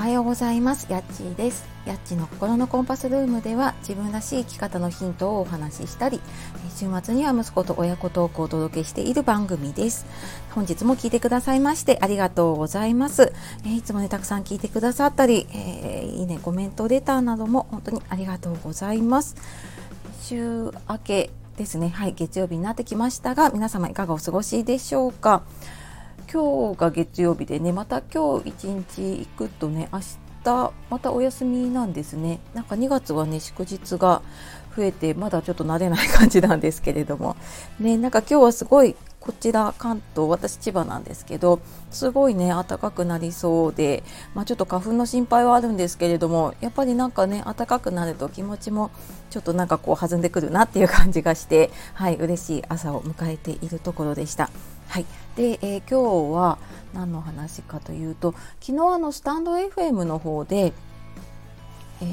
おはようございます。やっちーです。やっちの心のコンパスルームでは自分らしい生き方のヒントをお話ししたり、週末には息子と親子トークをお届けしている番組です。本日も聞いてくださいましてありがとうございます。いつもねたくさん聞いてくださったり、いいね、コメント、レターなども本当にありがとうございます。週明けですね。はい、月曜日になってきましたが、皆様いかがお過ごしでしょうか。今日が月曜日でね、また今日一日行くとね、明日またお休みなんですね。なんか2月はね、祝日が増えて、まだちょっと慣れない感じなんですけれどもね、なんか今日はすごいこちら関東、私千葉なんですけど、すごいね暖かくなりそうで、ちょっと花粉の心配はあるんですけれども、やっぱりなんかね暖かくなると気持ちもちょっとなんかこう弾んでくるなっていう感じがして、はい、嬉しい朝を迎えているところでした。はい、で、今日は何の話かというと、昨日スタンド FM の方でカ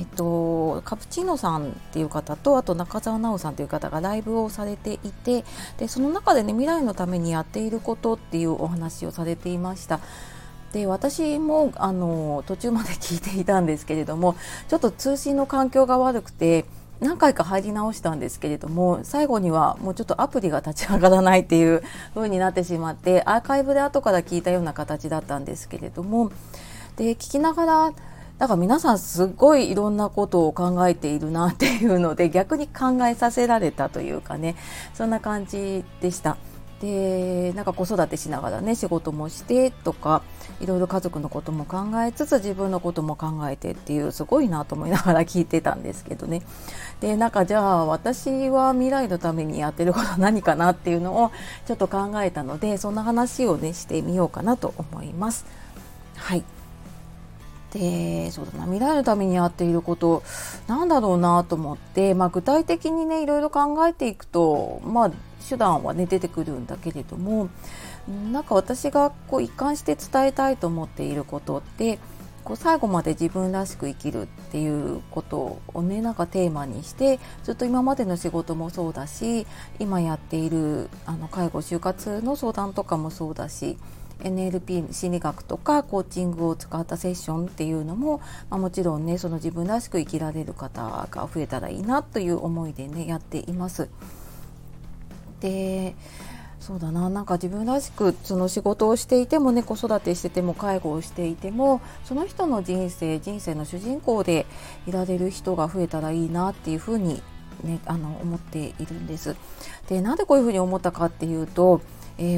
プチーノさんっていう方と、あと中澤直さんという方がライブをされていて、でその中でね、未来のためにやっていることっていうお話をされていました。で、私も途中まで聞いていたんですけれども、ちょっと通信の環境が悪くて何回か入り直したんですけれども、最後にはもうちょっとアプリが立ち上がらないっていう風になってしまって、アーカイブで後から聞いたような形だったんですけれども、で聞きながらだから皆さんすごいいろんなことを考えているなっていうので、逆に考えさせられたというかね、そんな感じでした。で、なんか子育てしながらね、仕事もしてとか、いろいろ家族のことも考えつつ自分のことも考えてっていう、すごいなと思いながら聞いてたんですけどね。で、なんかじゃあ私は未来のためにやってることは何かなっていうのをちょっと考えたので、そんな話をねしてみようかなと思います。はい。で、そうだな、未来のためにやっていることなんだろうなと思って、具体的にねいろいろ考えていくと、手段はね出てくるんだけれども、なんか私がこう一貫して伝えたいと思っていることって、こう最後まで自分らしく生きるっていうことをね、なんかテーマにして、ずっと今までの仕事もそうだし、今やっている介護就活の相談とかもそうだし、NLP 心理学とかコーチングを使ったセッションっていうのも、もちろんね、その自分らしく生きられる方が増えたらいいなという思いでねやっています。で、そうだな、なんか自分らしくその仕事をしていてもね、子育てしてても介護をしていても、その人の人生の主人公でいられる人が増えたらいいなっていうふうに、ね、思っているんです。で、なんでこういうふうに思ったかっていうと、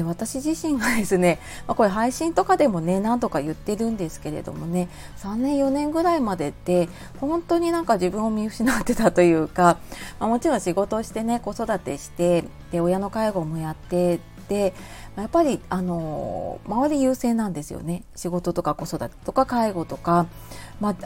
私自身がですね、これ配信とかでもね何とか言ってるんですけれどもね、3年4年ぐらいまでって本当になんか自分を見失ってたというか、もちろん仕事をしてね、子育てして、で親の介護もやって、でやっぱり周り優先なんですよね。仕事とか子育てとか介護とか、待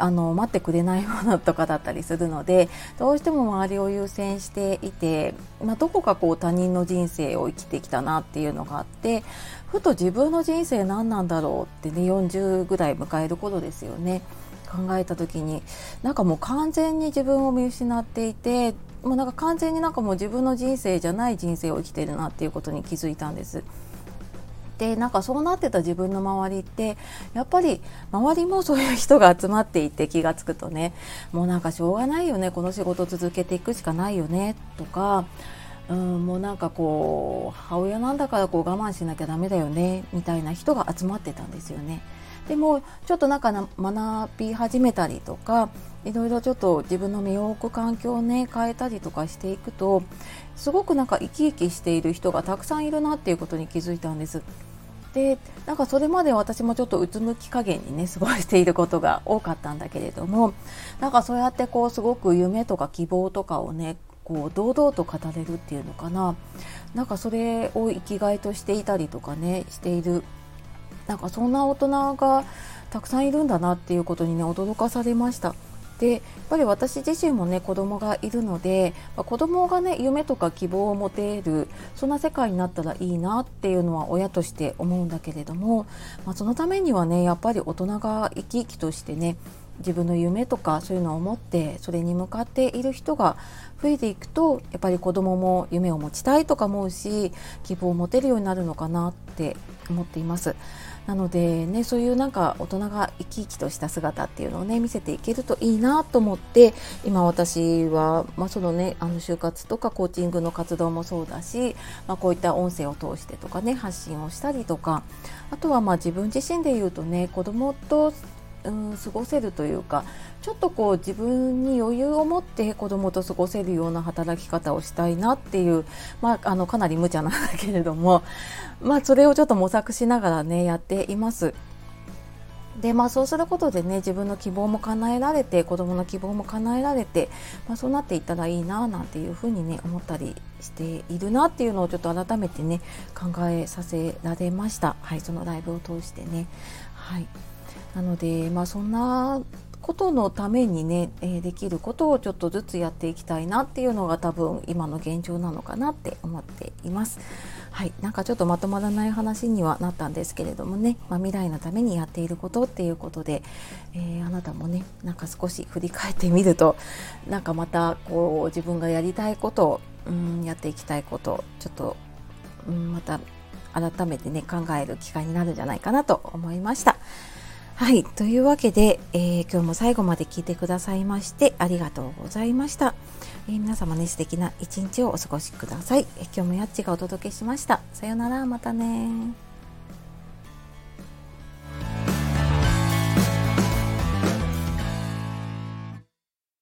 ってくれないものとかだったりするので、どうしても周りを優先していて、どこかこう他人の人生を生きてきたなっていうのがあって、ふと自分の人生何なんだろうってね、40ぐらい迎える頃ですよね、考えた時に、なんかもう完全に自分を見失っていて、もうなんか完全になんかもう自分の人生じゃない人生を生きてるなっていうことに気づいたんです。で、なんかそうなってた自分の周りって、やっぱり周りもそういう人が集まっていて、気がつくとね、もうなんかしょうがないよね、この仕事続けていくしかないよねとか、もうなんかこう母親なんだからこう我慢しなきゃダメだよねみたいな人が集まってたんですよね。でもちょっとなんか学び始めたりとか、いろいろちょっと自分の身を置く環境をね変えたりとかしていくと、すごくなんか生き生きしている人がたくさんいるなっていうことに気づいたんです。で、なんかそれまで私もちょっとうつむき加減にね過ごしていることが多かったんだけれども、なんかそうやってこうすごく夢とか希望とかをねこう堂々と語れるっていうのかな、なんかそれを生きがいとしていたりとかねしている、なんかそんな大人がたくさんいるんだなっていうことにね驚かされました。で、やっぱり私自身もね子供がいるので、子供がね夢とか希望を持てる、そんな世界になったらいいなっていうのは親として思うんだけれども、そのためにはねやっぱり大人が生き生きとしてね、自分の夢とかそういうのを持ってそれに向かっている人が増えていくと、やっぱり子どもも夢を持ちたいとか思うし、希望を持てるようになるのかなって思っています。なのでね、そういうなんか大人が生き生きとした姿っていうのをね見せていけるといいなと思って、今私は、そのね就活とかコーチングの活動もそうだし、こういった音声を通してとかね発信をしたりとか、あとは自分自身で言うとね、子供と過ごせるというか、ちょっとこう自分に余裕を持って子供と過ごせるような働き方をしたいなっていう、かなり無茶なんだけれども、それをちょっと模索しながらねやっています。でそうすることでね、自分の希望も叶えられて、子供の希望も叶えられて、そうなっていったらいいななんていうふうにね思ったりしているなっていうのをちょっと改めてね考えさせられました。はい、そのライブを通してね。はい。なので、そんなことのためにね、できることをちょっとずつやっていきたいなっていうのが多分今の現状なのかなって思っています。はい、なんかちょっとまとまらない話にはなったんですけれどもね、未来のためにやっていることっていうことで、あなたもねなんか少し振り返ってみると、なんかまたこう自分がやりたいことをやっていきたいことちょっとまた改めてね考える機会になるんじゃないかなと思いました。はい、というわけで、今日も最後まで聞いてくださいましてありがとうございました。皆様ね素敵な一日をお過ごしください。今日もやっちがお届けしました。さようなら、またね。